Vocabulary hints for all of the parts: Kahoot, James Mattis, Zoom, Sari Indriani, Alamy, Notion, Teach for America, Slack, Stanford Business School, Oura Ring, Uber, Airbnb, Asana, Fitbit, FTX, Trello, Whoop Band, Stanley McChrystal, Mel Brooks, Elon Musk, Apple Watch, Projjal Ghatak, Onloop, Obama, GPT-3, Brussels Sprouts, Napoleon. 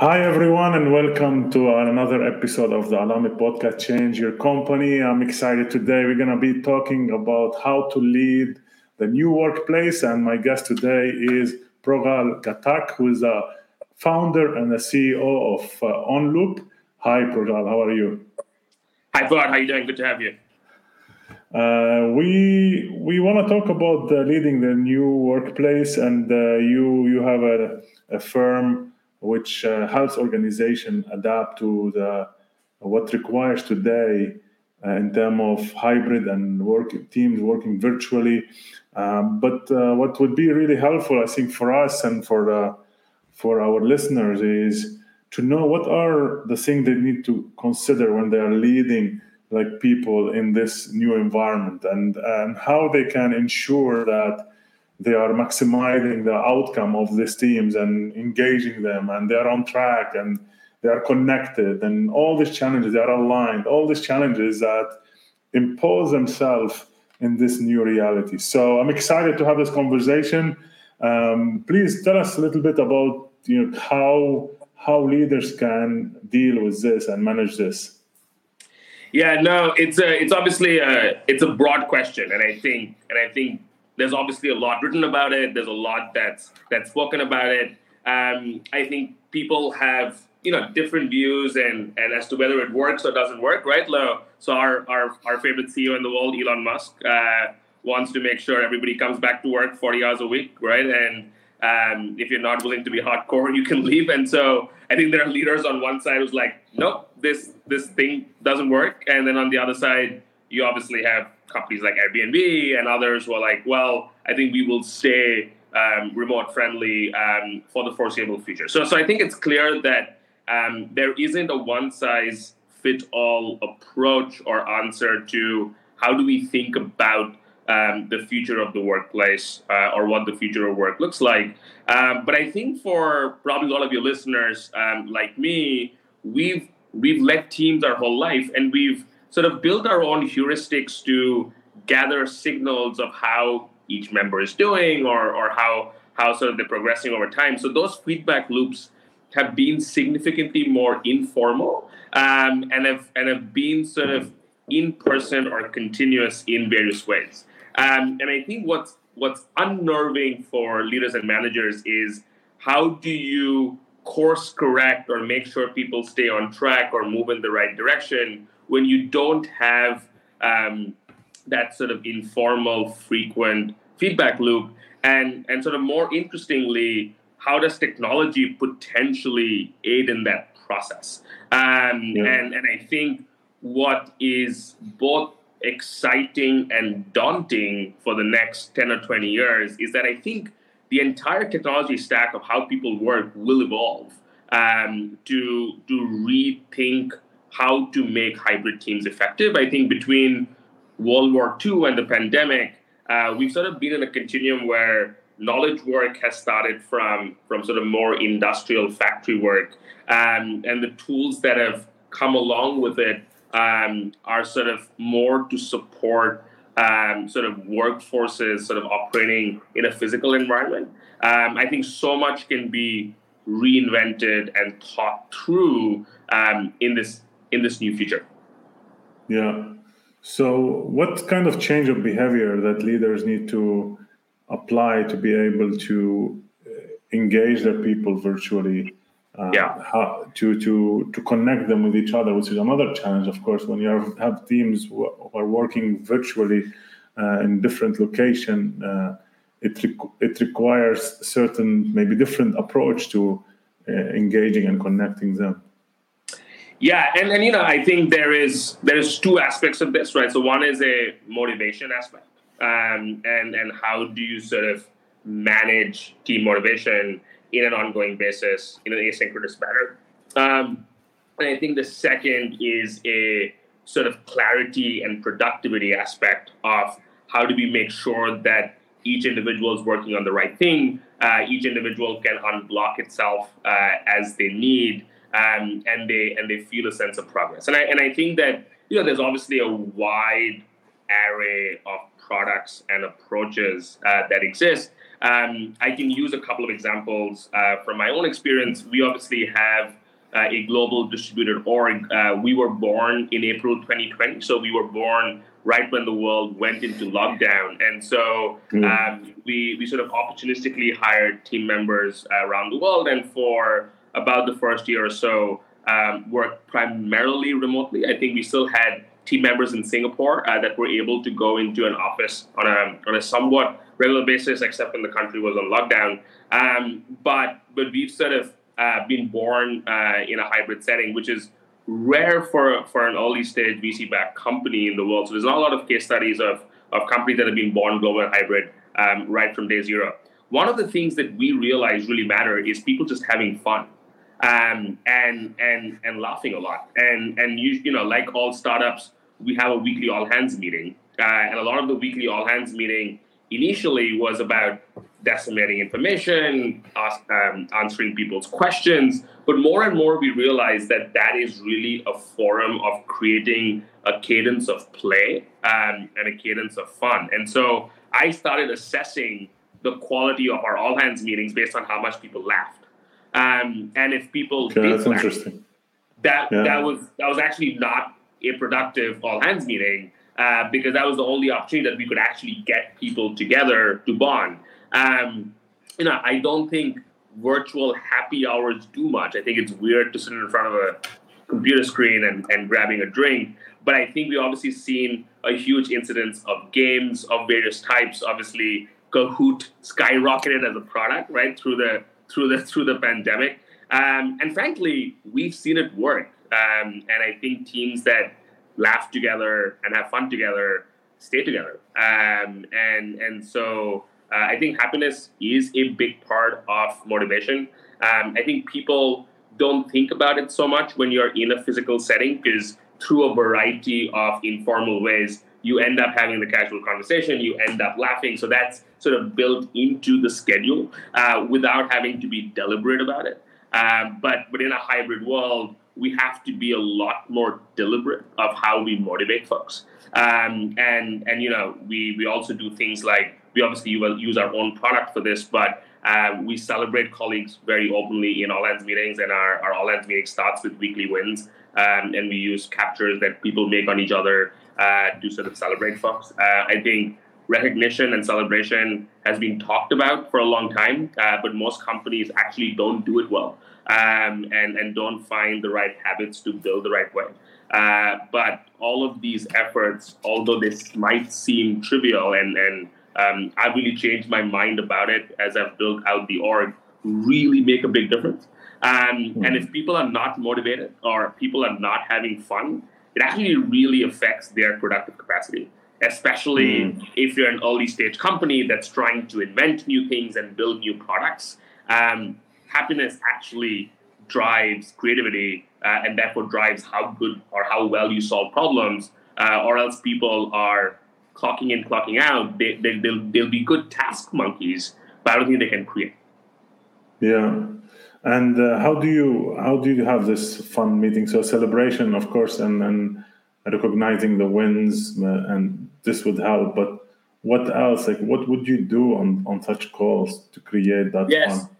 Hi, everyone, and welcome to another episode of the Alamy podcast, Change Your Company. I'm excited today. We're going to be talking about how to lead the new workplace. And my guest today is Projjal Ghatak, who is a founder and the CEO of Onloop. Hi, Projjal. How are you? Hi, Vlad. How are you doing? Good to have you. We want to talk about leading the new workplace. And you have a firm which helps organization adapt to the what requires today in terms of hybrid and work teams working virtually. But what would be really helpful, I think, for us and for our listeners is to know what are the things they need to consider when they are leading like people in this new environment, and how they can ensure that they are maximizing the outcome of these teams and engaging them, and they are on track and they are connected, and all these challenges are aligned, all these challenges that impose themselves in this new reality. So I'm excited to have this conversation. Please tell us a little bit about how leaders can deal with this and manage this. Yeah, no, it's obviously it's a broad question, and I think. There's obviously a lot written about it. There's a lot that's spoken about it. I think people have different views and as to whether it works or doesn't work, right? So our favorite CEO in the world, Elon Musk, wants to make sure everybody comes back to work 40 hours a week, right? And if you're not willing to be hardcore, you can leave. And so I think there are leaders on one side who's like, nope, this thing doesn't work. And then on the other side, you obviously have companies like Airbnb and others were like, well, I think we will stay remote friendly for the foreseeable future. So I think it's clear that there isn't a one size fit all approach or answer to how do we think about the future of the workplace or what the future of work looks like. But I think for probably all of your listeners like me, we've led teams our whole life, and we've sort of build our own heuristics to gather signals of how each member is doing or how sort of they're progressing over time. So those feedback loops have been significantly more informal and have been sort of in person or continuous in various ways. And I think what's unnerving for leaders and managers is how do you course correct or make sure people stay on track or move in the right direction when you don't have that sort of informal, frequent feedback loop. And sort of more interestingly, how does technology potentially aid in that process? And I think what is both exciting and daunting for the next 10 or 20 years is that I think the entire technology stack of how people work will evolve to rethink how to make hybrid teams effective. I think between World War II and the pandemic, we've sort of been in a continuum where knowledge work has started from sort of more industrial factory work. And the tools that have come along with it are sort of more to support sort of workforces sort of operating in a physical environment. I think so much can be reinvented and thought through in this new future. Yeah. So what kind of change of behavior that leaders need to apply to be able to engage their people virtually, to connect them with each other, which is another challenge, of course, when you have teams who are working virtually in different location. It requires certain, maybe different approach to engaging and connecting them. Yeah, and I think there is two aspects of this, right? So one is a motivation aspect, and how do you sort of manage team motivation in an ongoing basis in an asynchronous manner? And I think the second is a sort of clarity and productivity aspect of how do we make sure that each individual is working on the right thing. Each individual can unblock itself as they need. And they feel a sense of progress. And I think that there's obviously a wide array of products and approaches that exist. I can use a couple of examples from my own experience. We obviously have a global distributed org. We were born in April 2020, so we were born right when the world went into lockdown. And so we sort of opportunistically hired team members around the world. And for about the first year or so, worked primarily remotely. I think we still had team members in Singapore that were able to go into an office on a somewhat regular basis, except when the country was on lockdown. But we've sort of been born in a hybrid setting, which is rare for an early stage VC-backed company in the world. So there's not a lot of case studies of companies that have been born global and hybrid right from day zero. One of the things that we realize really matter is people just having fun. And laughing a lot. And you know, like all startups, we have a weekly all-hands meeting. And a lot of the weekly all-hands meeting initially was about decimating information, answering people's questions. But more and more, we realized that is really a forum of creating a cadence of play and a cadence of fun. And so I started assessing the quality of our all-hands meetings based on how much people laughed. And if people did laugh, that was actually not a productive all hands meeting because that was the only opportunity that we could actually get people together to bond. You know, I don't think virtual happy hours do much. I think it's weird to sit in front of a computer screen and grabbing a drink. But I think we've obviously seen a huge incidence of games of various types. Obviously, Kahoot skyrocketed as a product right through the pandemic. And frankly, we've seen it work. And I think teams that laugh together and have fun together stay together. And so I think happiness is a big part of motivation. I think people don't think about it so much when you're in a physical setting because through a variety of informal ways, you end up having the casual conversation, you end up laughing. So that's sort of built into the schedule without having to be deliberate about it. But in a hybrid world, we have to be a lot more deliberate of how we motivate folks. And you know, we also do things like, we obviously use our own product for this, but we celebrate colleagues very openly in all hands meetings, and our all hands meeting starts with weekly wins. And we use captures that people make on each other to sort of celebrate folks. I think recognition and celebration has been talked about for a long time, but most companies actually don't do it well and don't find the right habits to build the right way. But all of these efforts, although this might seem trivial, and I've really changed my mind about it as I've built out the org, really make a big difference. And if people are not motivated or people are not having fun, it actually really affects their productive capacity, especially if you're an early stage company that's trying to invent new things and build new products. Happiness actually drives creativity and therefore drives how good or how well you solve problems, or else people are clocking in, clocking out. They'll be good task monkeys, but I don't think they can create. Yeah. And how do you have this fun meeting? So celebration, of course, and recognizing the wins, and this would help. But what else? Like, what would you do on such calls to create that fun?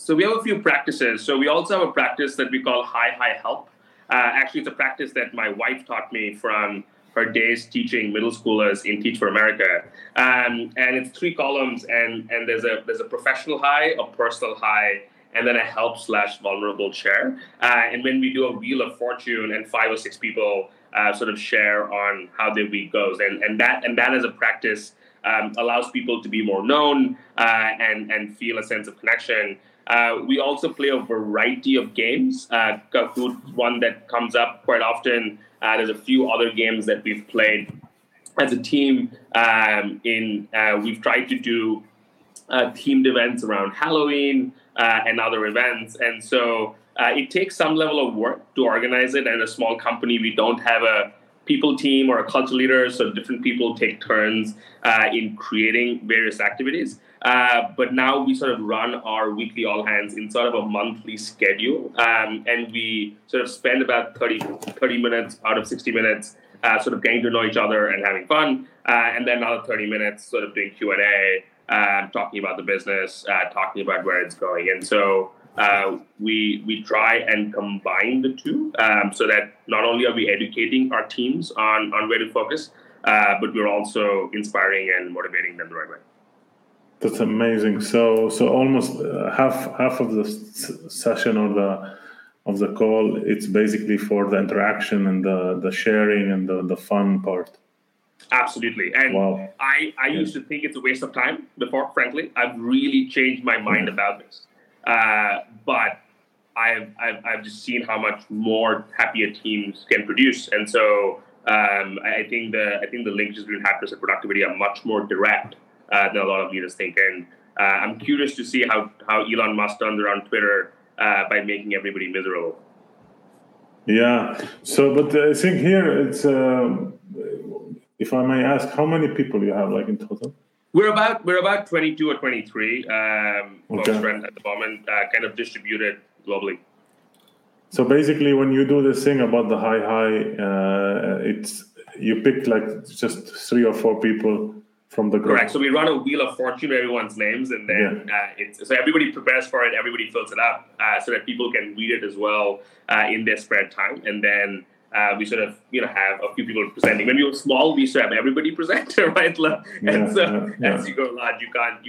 So we have a few practices. So we also have a practice that we call Hi Help. Actually, it's a practice that my wife taught me from her days teaching middle schoolers in Teach for America. And it's three columns, and there's a professional high, a personal high, and then a help/vulnerable share. And when we do a Wheel of Fortune and 5 or 6 people sort of share on how their week goes. And that as a practice allows people to be more known and feel a sense of connection. We also play a variety of games. Kahoot, one that comes up quite often. There's a few other games that we've played as a team. We've tried to do themed events around Halloween, and other events. And so it takes some level of work to organize it. And a small company, we don't have a people team or a culture leader, so different people take turns in creating various activities. But now we sort of run our weekly all-hands in sort of a monthly schedule. And we sort of spend about 30 minutes out of 60 minutes sort of getting to know each other and having fun. And then another 30 minutes sort of doing Q&A talking about the business, talking about where it's going. And so we try and combine the two so that not only are we educating our teams on where to focus, but we're also inspiring and motivating them the right way. That's amazing. So almost half of the session or the call, it's basically for the interaction and the sharing and the fun part. Absolutely. And wow. I used to think it's a waste of time before, frankly. I've really changed my mind about this. But I've just seen how much more happier teams can produce. And so I think the links between happiness and productivity are much more direct than a lot of leaders think. And I'm curious to see how Elon Musk turned around Twitter by making everybody miserable. Yeah. So, but I think here it's... if I may ask, how many people you have, like, in total? We're about 22 or 23 folks at the moment, kind of distributed globally. So basically, when you do this thing about the it's you pick like just 3 or 4 people from the group. Correct. So we run a wheel of fortune with everyone's names, and then so everybody prepares for it, everybody fills it up, so that people can read it as well in their spare time, and then. We sort of, have a few people presenting. When we were small, we used to have everybody present, right? As you go large,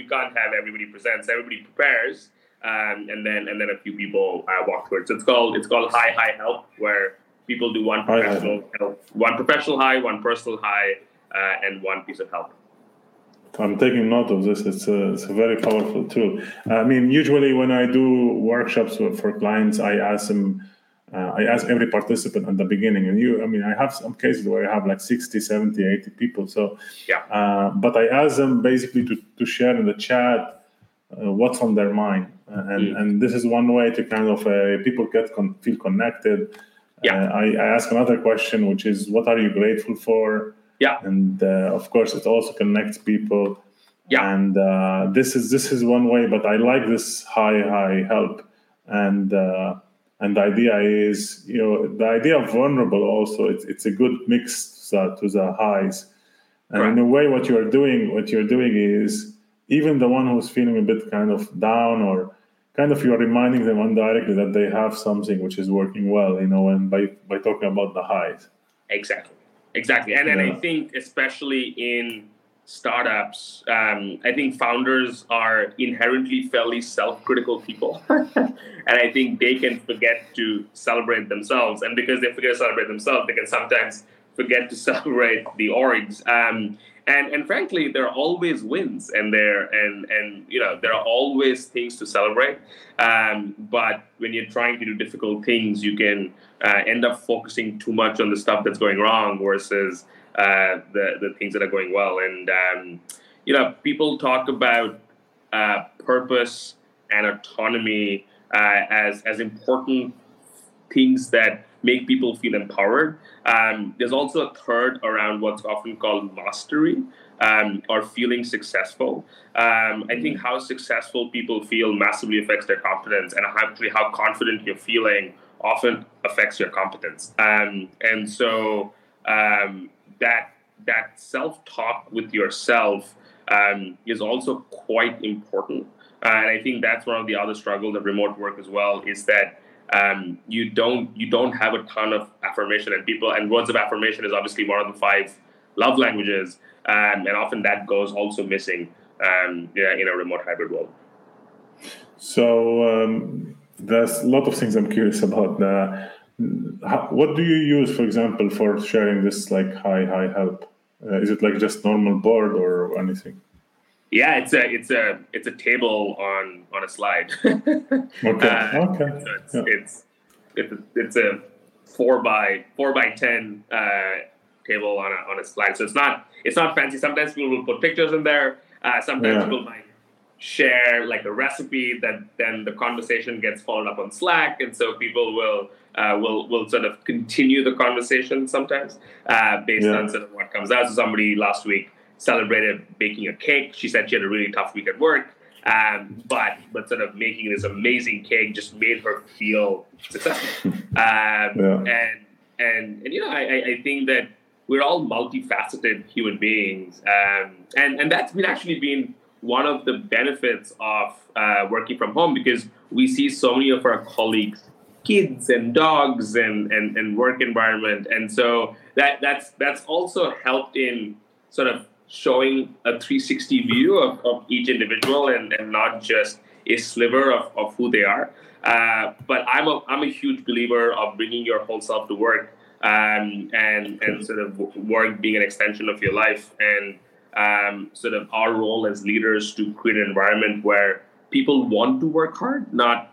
you can't have everybody presents. Everybody prepares, and then a few people walk through it. So it's called high help, where people do one professional help, one professional high, one personal high, and one piece of help. I'm taking note of this. It's a very powerful tool. I mean, usually when I do workshops for clients, I ask them. I ask every participant at the beginning, I have some cases where I have like 60, 70, 80 people. So, but I ask them basically to share in the chat what's on their mind. And this is one way to kind of people feel connected. Yeah. I ask another question, which is, what are you grateful for? Yeah. And of course, it also connects people. Yeah. And this is one way, but I like this high help. And the idea is, the idea of vulnerable also, it's a good mix to the highs. And right. In a way, what you're doing is even the one who's feeling a bit kind of down or kind of you're reminding them indirectly that they have something which is working well, and by talking about the highs. Exactly. And then I think especially in startups, I think founders are inherently fairly self-critical people. And I think they can forget to celebrate themselves. And because they forget to celebrate themselves, they can sometimes forget to celebrate the orgs. And frankly, there are always wins and there are always things to celebrate. But when you're trying to do difficult things, you can end up focusing too much on the stuff that's going wrong versus the things that are going well. And people talk about purpose and autonomy as important things that make people feel empowered. There's also a third around what's often called mastery or feeling successful. I think how successful people feel massively affects their confidence, and actually how confident you're feeling often affects your competence. That self-talk with yourself is also quite important. And I think that's one of the other struggles of remote work as well, is that you don't have a ton of affirmation. And people, and words of affirmation is obviously one of the 5 love languages. And often that goes also missing in a remote hybrid world. So there's a lot of things I'm curious about. What do you use, for example, for sharing this like high help? Is it like just normal board or anything? Yeah, it's a table on a slide. Okay. So it's a 4x10 table on a slide. So it's not fancy. Sometimes people will put pictures in there. Sometimes people might share like a recipe that then the conversation gets followed up on Slack, and so people will sort of continue the conversation sometimes based on sort of what comes out. So somebody last week celebrated baking a cake. She said she had a really tough week at work, but sort of making this amazing cake just made her feel successful. I think that we're all multifaceted human beings, and that's been actually been one of the benefits of working from home, because we see so many of our colleagues, kids and dogs and work environment. And so that's also helped in sort of showing a 360 view of each individual and not just a sliver of who they are. But I'm a huge believer of bringing your whole self to work, and sort of work being an extension of your life, and sort of our role as leaders to create an environment where people want to work hard, not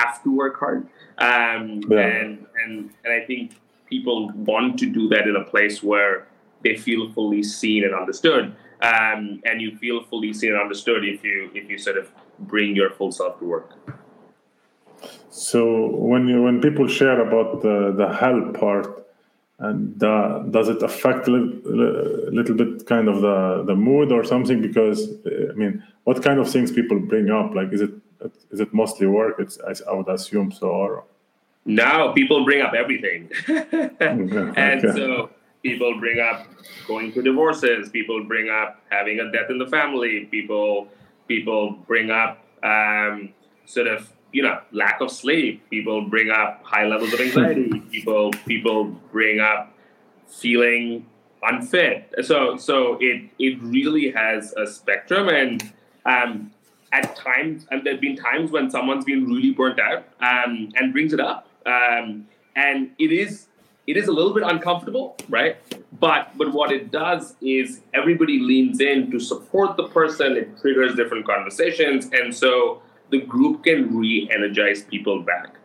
have to work hard. And I think people want to do that in a place where they feel fully seen and understood. And you feel fully seen and understood if you sort of bring your full self to work. So when people share about the help part, and does it affect a little bit kind of the mood or something? Because I mean, what kind of things people bring up? Like, is it mostly work? I would assume so. Or no, people bring up everything, So people bring up going through divorces. People bring up having a death in the family. People bring up sort of, you know, lack of sleep. People bring up high levels of anxiety. People bring up feeling unfit. So it really has a spectrum. And at times, and there've been times when someone's been really burnt out and brings it up. And it is a little bit uncomfortable, right? But what it does is everybody leans in to support the person. It triggers different conversations, and so the group can re-energize people back.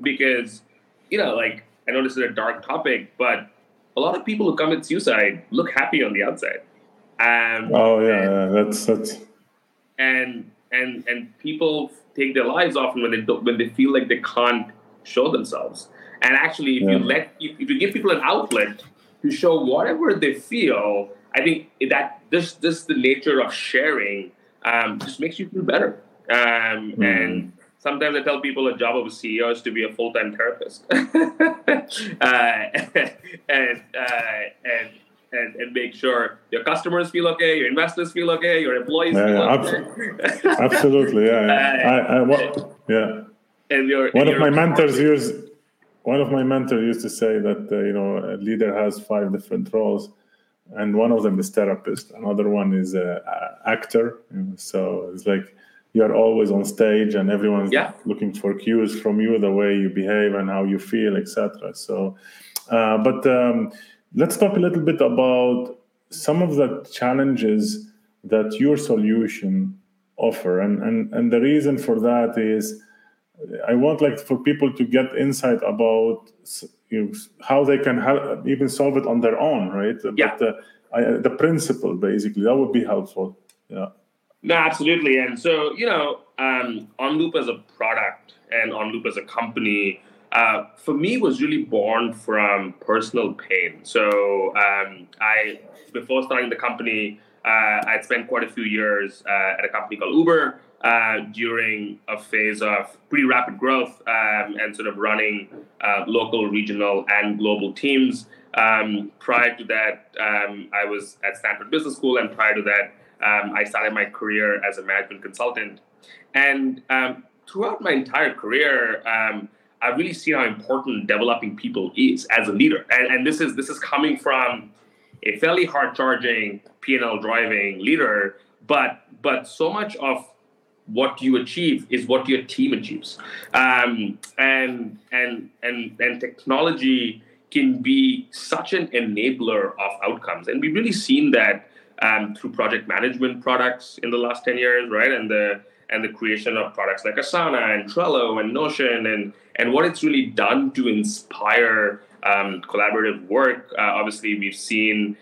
Because, you know, like, I know this is a dark topic, but a lot of people who commit suicide look happy on the outside. That's and people take their lives often when they feel like they can't show themselves. And actually, if you give people an outlet to show whatever they feel, I think that this the nature of sharing just makes you feel better. And sometimes I tell people a job of a CEO is to be a full-time therapist, and make sure your customers feel okay, your investors feel okay, your employees feel okay. Absolutely, One of my mentors used to say that a leader has 5 different roles. And one of them is therapist. Another one is actor. So it's like, you are always on stage, and everyone's looking for cues from you, the way you behave and how you feel, etc. So, but let's talk a little bit about some of the challenges that your solution offer, and the reason for that is I want for people to get insight about how they can help, even solve it on their own, right? Yeah. But the principle, basically, that would be helpful. Yeah. No, absolutely. And so, Onloop as a product and Onloop as a company, for me, was really born from personal pain. So before starting the company, I'd spent quite a few years at a company called Uber during a phase of pretty rapid growth and sort of running local, regional, and global teams. Prior to that, I was at Stanford Business School, and prior to that, I started my career as a management consultant. And throughout my entire career, I've really seen how important developing people is as a leader. And this is coming from a fairly hard-charging, P&L driving leader, but so much of what you achieve is what your team achieves. And technology can be such an enabler of outcomes. And we've really seen that through project management products in the last 10 years, right? And the creation of products like Asana and Trello and Notion and what it's really done to inspire collaborative work. Obviously, we've seen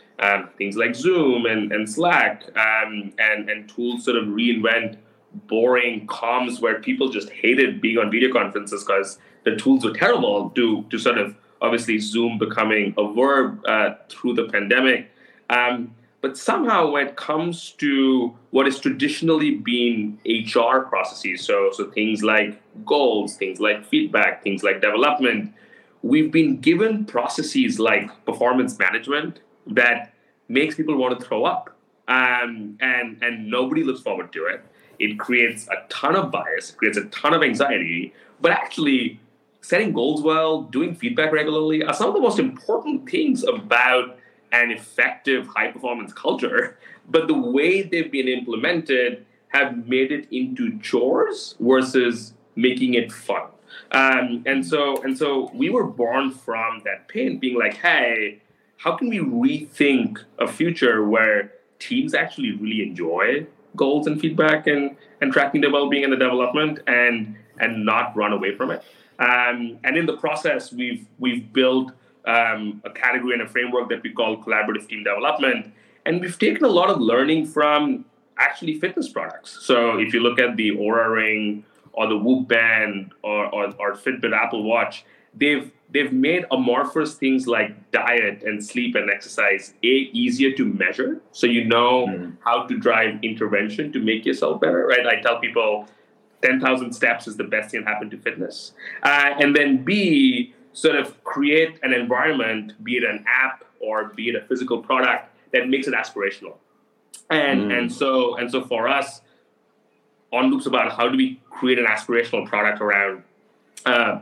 things like Zoom and Slack and tools sort of reinvent boring comms where people just hated being on video conferences because the tools were terrible to sort of, obviously, Zoom becoming a verb through the pandemic. But somehow when it comes to what has traditionally been HR processes, so things like goals, things like feedback, things like development, we've been given processes like performance management that makes people want to throw up. and nobody looks forward to it. It creates a ton of bias. It creates a ton of anxiety. But actually, setting goals well, doing feedback regularly are some of the most important things about an effective high-performance culture. But the way they've been implemented have made it into chores versus making it fun. And so we were born from that pain, being like, hey, how can we rethink a future where teams actually really enjoy goals and feedback and tracking their well-being and the development and not run away from it? And in the process, we've built a category and a framework that we call collaborative team development. And we've taken a lot of learning from actually fitness products. So if you look at the Oura Ring or the Whoop Band or Fitbit, Apple Watch, they've made amorphous things like diet and sleep and exercise easier to measure. So you know how to drive intervention to make yourself better, right? I tell people 10,000 steps is the best thing that happened to fitness. And then B, sort of create an environment, be it an app or be it a physical product, that makes it aspirational. And so for us, Onloop's about how do we create an aspirational product around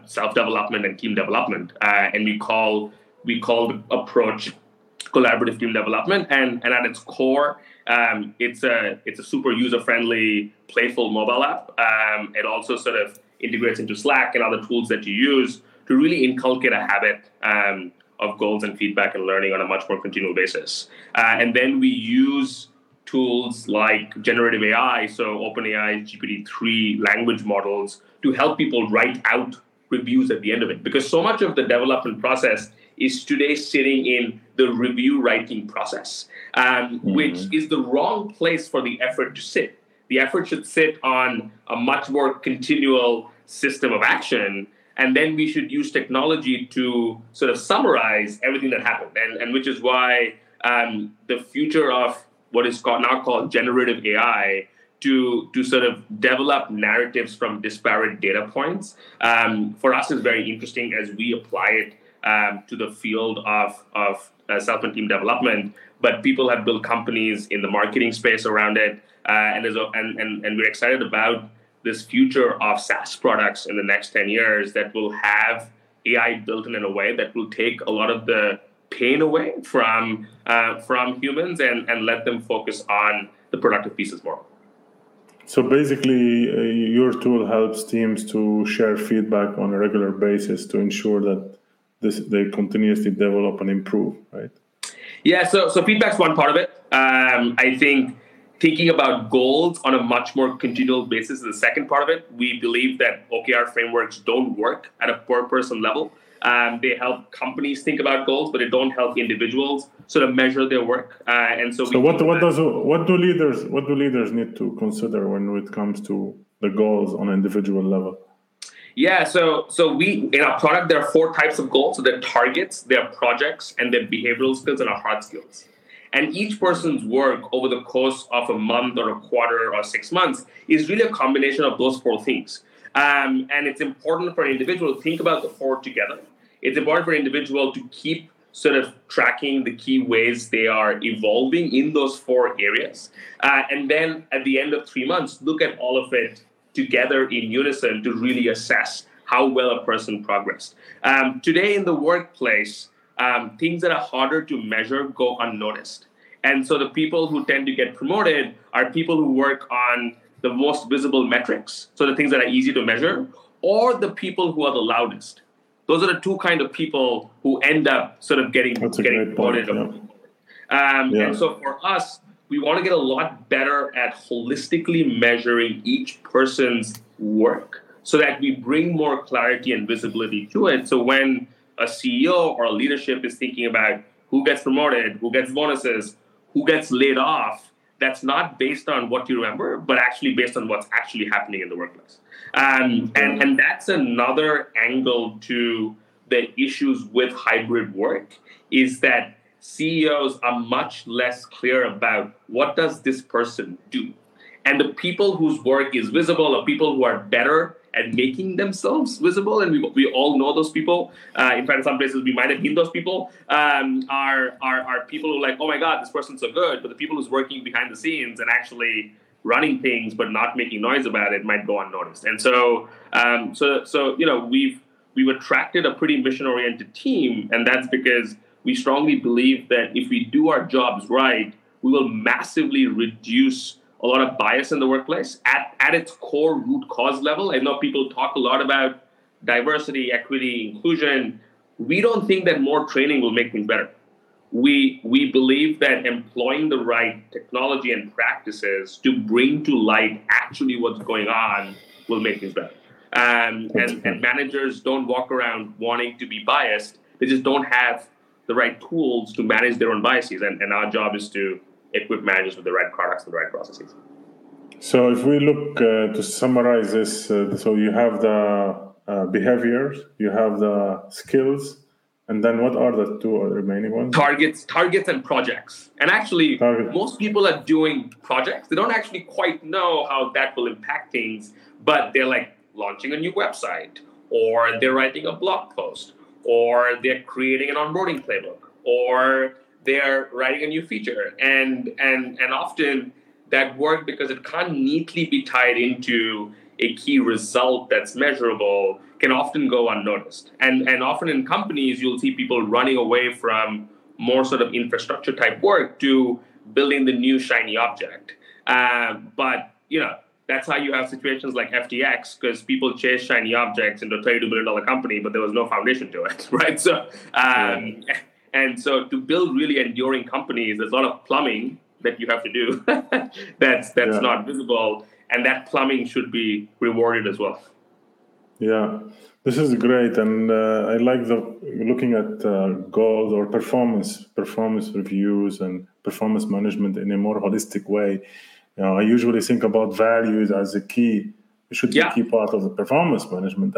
self-development and team development. And we call the approach collaborative team development. And at its core, it's a super user-friendly, playful mobile app. It also sort of integrates into Slack and other tools that you use to really inculcate a habit of goals and feedback and learning on a much more continual basis. And then we use tools like generative AI, so OpenAI's GPT-3 language models, to help people write out reviews at the end of it. Because so much of the development process is today sitting in the review writing process, which is the wrong place for the effort to sit. The effort should sit on a much more continual system of action. And then we should use technology to sort of summarize everything that happened. And which is why the future of what is now called generative AI to sort of develop narratives from disparate data points, for us is very interesting as we apply it to the field of self and team development. But people have built companies in the marketing space around it. And we're excited about this future of SaaS products in the next 10 years that will have AI built in a way that will take a lot of the pain away from humans and let them focus on the productive pieces more. So basically, your tool helps teams to share feedback on a regular basis to ensure that they continuously develop and improve, right? Yeah, so feedback's one part of it. I think thinking about goals on a much more continual basis is the second part of it. We believe that OKR frameworks don't work at a per-person level. They help companies think about goals, but it don't help individuals sort of measure their work. What do leaders need to consider when it comes to the goals on an individual level? Yeah, so we in our product there are four types of goals. So they're targets, they're projects, and they're behavioral skills and our hard skills. And each person's work over the course of a month or a quarter or 6 months is really a combination of those four things. And it's important for an individual to think about the four together. It's important for an individual to keep sort of tracking the key ways they are evolving in those four areas. And then at the end of 3 months, look at all of it together in unison to really assess how well a person progressed. Today in the workplace, things that are harder to measure go unnoticed. And so the people who tend to get promoted are people who work on the most visible metrics, so the things that are easy to measure, or the people who are the loudest. Those are the two kind of people who end up sort of getting promoted. Yeah. And so for us, we want to get a lot better at holistically measuring each person's work so that we bring more clarity and visibility to it. So when a CEO or a leadership is thinking about who gets promoted, who gets bonuses, who gets laid off, that's not based on what you remember, but actually based on what's actually happening in the workplace. And that's another angle to the issues with hybrid work, is that CEOs are much less clear about what does this person do? And the people whose work is visible are people who are better at making themselves visible. And we all know those people. In fact, in some places we might have been those people, are people who are like, oh my God, this person's so good. But the people who's working behind the scenes and actually running things but not making noise about it might go unnoticed. And so, you know, we've attracted a pretty mission-oriented team. And that's because we strongly believe that if we do our jobs right, we will massively reduce a lot of bias in the workplace at its core root cause level. I know people talk a lot about diversity, equity, inclusion. We don't think that more training will make things better. We believe that employing the right technology and practices to bring to light actually what's going on will make things better. And managers don't walk around wanting to be biased. They just don't have the right tools to manage their own biases. And our job is to equip managers with the right products and the right processes. So if we look to summarize this, so you have the behaviors, you have the skills, and then what are the two remaining ones? Targets and projects. And actually, most people are doing projects. They don't actually quite know how that will impact things, but they're like launching a new website, or they're writing a blog post, or they're creating an onboarding playbook, or they're writing a new feature. And often that work, because it can't neatly be tied into a key result that's measurable, can often go unnoticed. And often in companies, you'll see people running away from more sort of infrastructure type work to building the new shiny object. But, you know, that's how you have situations like FTX, because people chase shiny objects into a $32 billion company, but there was no foundation to it, right? So, and so to build really enduring companies, there's a lot of plumbing that you have to do that's not visible. And that plumbing should be rewarded as well. Yeah, this is great. And I like looking at goals or performance reviews and performance management in a more holistic way. You know, I usually think about values as a key. It should be a key part of the performance management.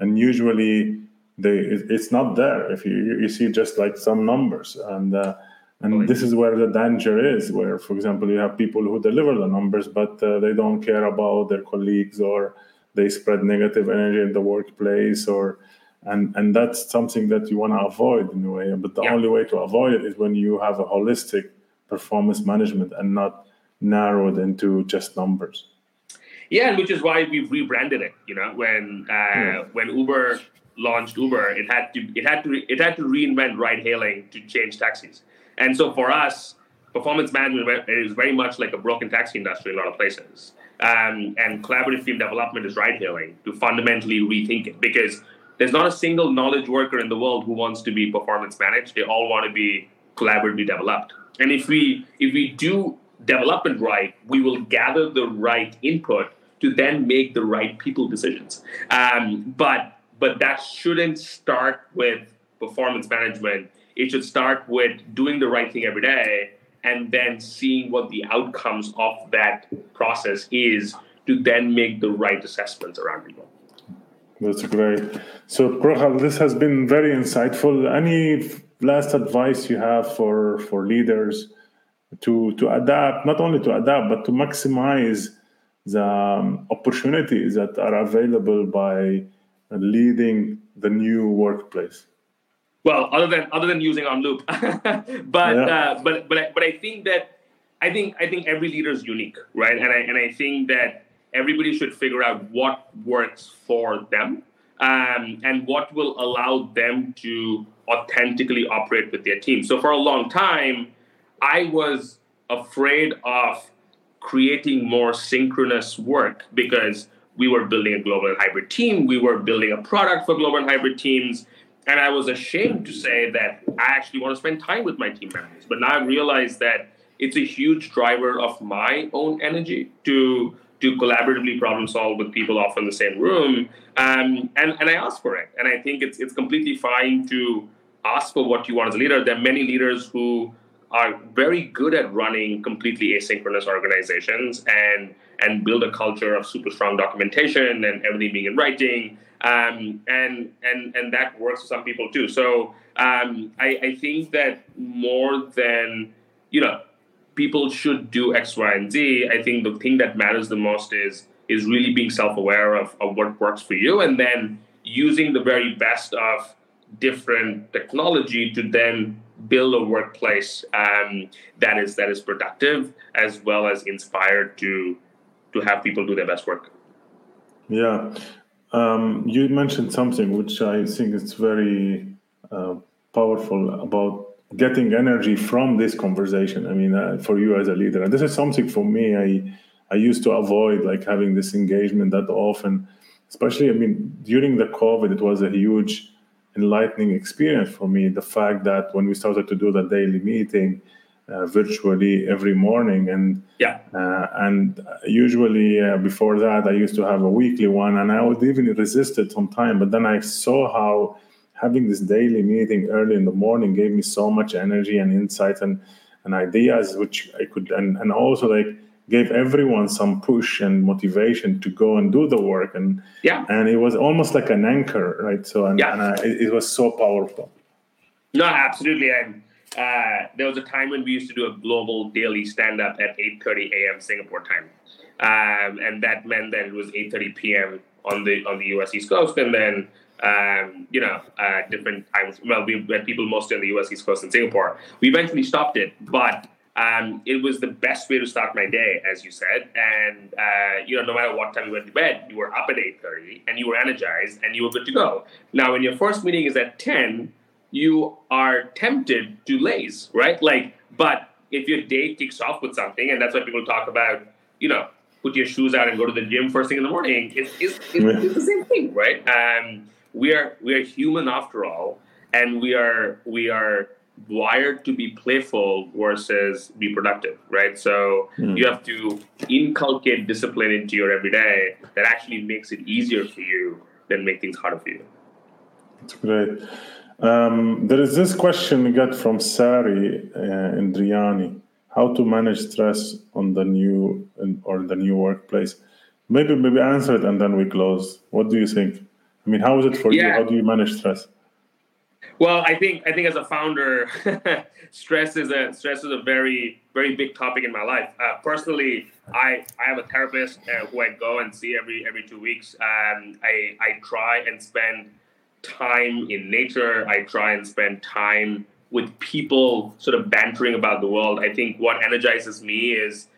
And usually it's not there. If you see just like some numbers. And this is where the danger is, where, for example, you have people who deliver the numbers, but they don't care about their colleagues, or they spread negative energy in the workplace, and that's something that you want to avoid in a way. But the only way to avoid it is when you have a holistic performance management and not narrowed into just numbers. Yeah, and which is why we've rebranded it. You know, when Uber launched Uber, it had to reinvent ride-hailing to change taxis. And so for us, performance management is very much like a broken taxi industry in a lot of places. And collaborative team development is ride-hailing, to fundamentally rethink it. Because there's not a single knowledge worker in the world who wants to be performance managed. They all want to be collaboratively developed. And if we do development right, we will gather the right input to then make the right people decisions. But that shouldn't start with performance management. It should start with doing the right thing every day and then seeing what the outcomes of that process is to then make the right assessments around people. That's great. So, Projjal, this has been very insightful. Any last advice you have for leaders to adapt, not only to adapt, but to maximize the opportunities that are available by leading the new workplace? Well, other than using Onloop, but I think every leader is unique, right? And I think that everybody should figure out what works for them, and what will allow them to authentically operate with their team. So for a long time, I was afraid of creating more synchronous work because we were building a global and hybrid team. We were building a product for global and hybrid teams. And I was ashamed to say that I actually want to spend time with my team members. But now I realize that it's a huge driver of my own energy to collaboratively problem solve with people off in the same room. And I ask for it. And I think it's completely fine to ask for what you want as a leader. There are many leaders who are very good at running completely asynchronous organizations and build a culture of super strong documentation and everything being in writing. And that works for some people too. So I think that more than, you know, people should do X, Y, and Z. I think the thing that matters the most is really being self-aware of what works for you, and then using the very best of different technology to then build a workplace that is productive as well as inspired to have people do their best work. Yeah. You mentioned something which I think is very powerful about getting energy from this conversation. I mean, for you as a leader, and this is something for me, I used to avoid, like having this engagement that often, especially, I mean, during the COVID, it was a huge enlightening experience for me. The fact that when we started to do the daily meeting virtually every morning, and usually before that, I used to have a weekly one, and I would even resist it sometimes. But then I saw how having this daily meeting early in the morning gave me so much energy and insights and ideas, which I could, and also like gave everyone some push and motivation to go and do the work. And it was almost like an anchor, right? It was so powerful. No, absolutely. And there was a time when we used to do a global daily stand-up at 8:30 a.m. Singapore time. And that meant that it was 8:30 p.m. on the U.S. East Coast, and then different times. Well, we had people mostly on the U.S. East Coast and Singapore. We eventually stopped it, but it was the best way to start my day, as you said. And no matter what time you went to bed, you were up at 8:30, and you were energized, and you were good to go. Now, when your first meeting is at 10, you are tempted to laze, right? Like, but if your day kicks off with something, and that's why people talk about, put your shoes out and go to the gym first thing in the morning. It's the same thing, right? We are human after all, and we are wired to be playful versus be productive, right? So you have to inculcate discipline into your everyday that actually makes it easier for you than make things harder for you. That's great. There is this question we got from Sari Indriani: how to manage stress on the new workplace? Maybe answer it and then we close. What do you think? I mean, how is it for you? How do you manage stress? Well, I think as a founder, stress is a very, very big topic in my life. Personally, I have a therapist who I go and see every 2 weeks. I try and spend time in nature. I try and spend time with people sort of bantering about the world. I think what energizes me is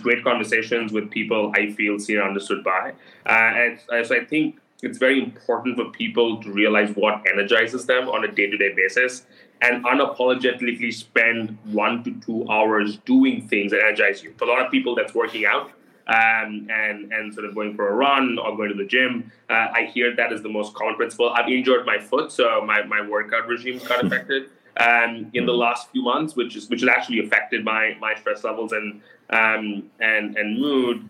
great conversations with people I feel seen and understood by. And so I think it's very important for people to realize what energizes them on a day-to-day basis and unapologetically spend 1 to 2 hours doing things that energize you. For a lot of people, that's working out and sort of going for a run or going to the gym. I hear that is the most common principle. I've injured my foot, so my workout regime got affected in the last few months, which has actually affected my stress levels and mood.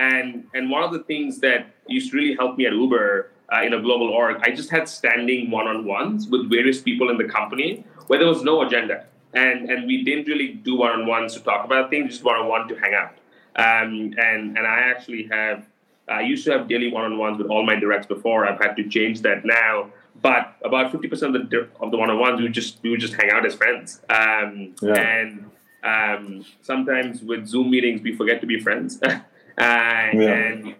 And one of the things that used to really help me at Uber in a global org, I just had standing one-on-ones with various people in the company where there was no agenda. And we didn't really do one-on-ones to talk about things, just one-on-one to hang out. And I used to have daily one-on-ones with all my directs before. I've had to change that now. But about 50% of the one-on-ones, we would just hang out as friends. And sometimes with Zoom meetings, we forget to be friends. And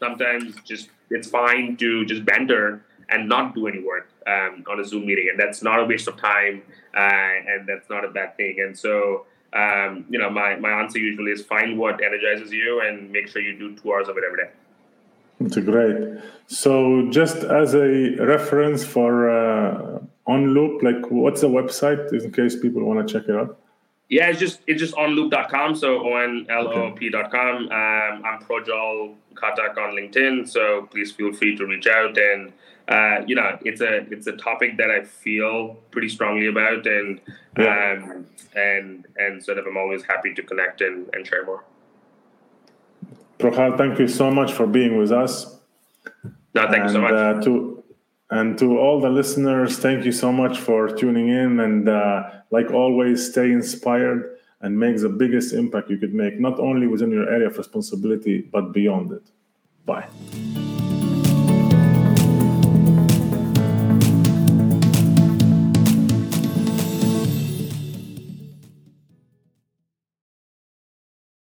sometimes just it's fine to just banter and not do any work on a Zoom meeting, and that's not a waste of time, and that's not a bad thing. And so my answer usually is find what energizes you and make sure you do 2 hours of it every day. That's great. So just as a reference for Onloop, like what's the website in case people want to check it out? Yeah, it's just onloop.com, so onloop.com. I'm Projjal Ghatak on LinkedIn, so please feel free to reach out. And it's a topic that I feel pretty strongly about, and sort of I'm always happy to connect and share more. Projjal, thank you so much for being with us. No, thank you so much. And to all the listeners, thank you so much for tuning in. And like always, stay inspired and make the biggest impact you could make, not only within your area of responsibility, but beyond it. Bye.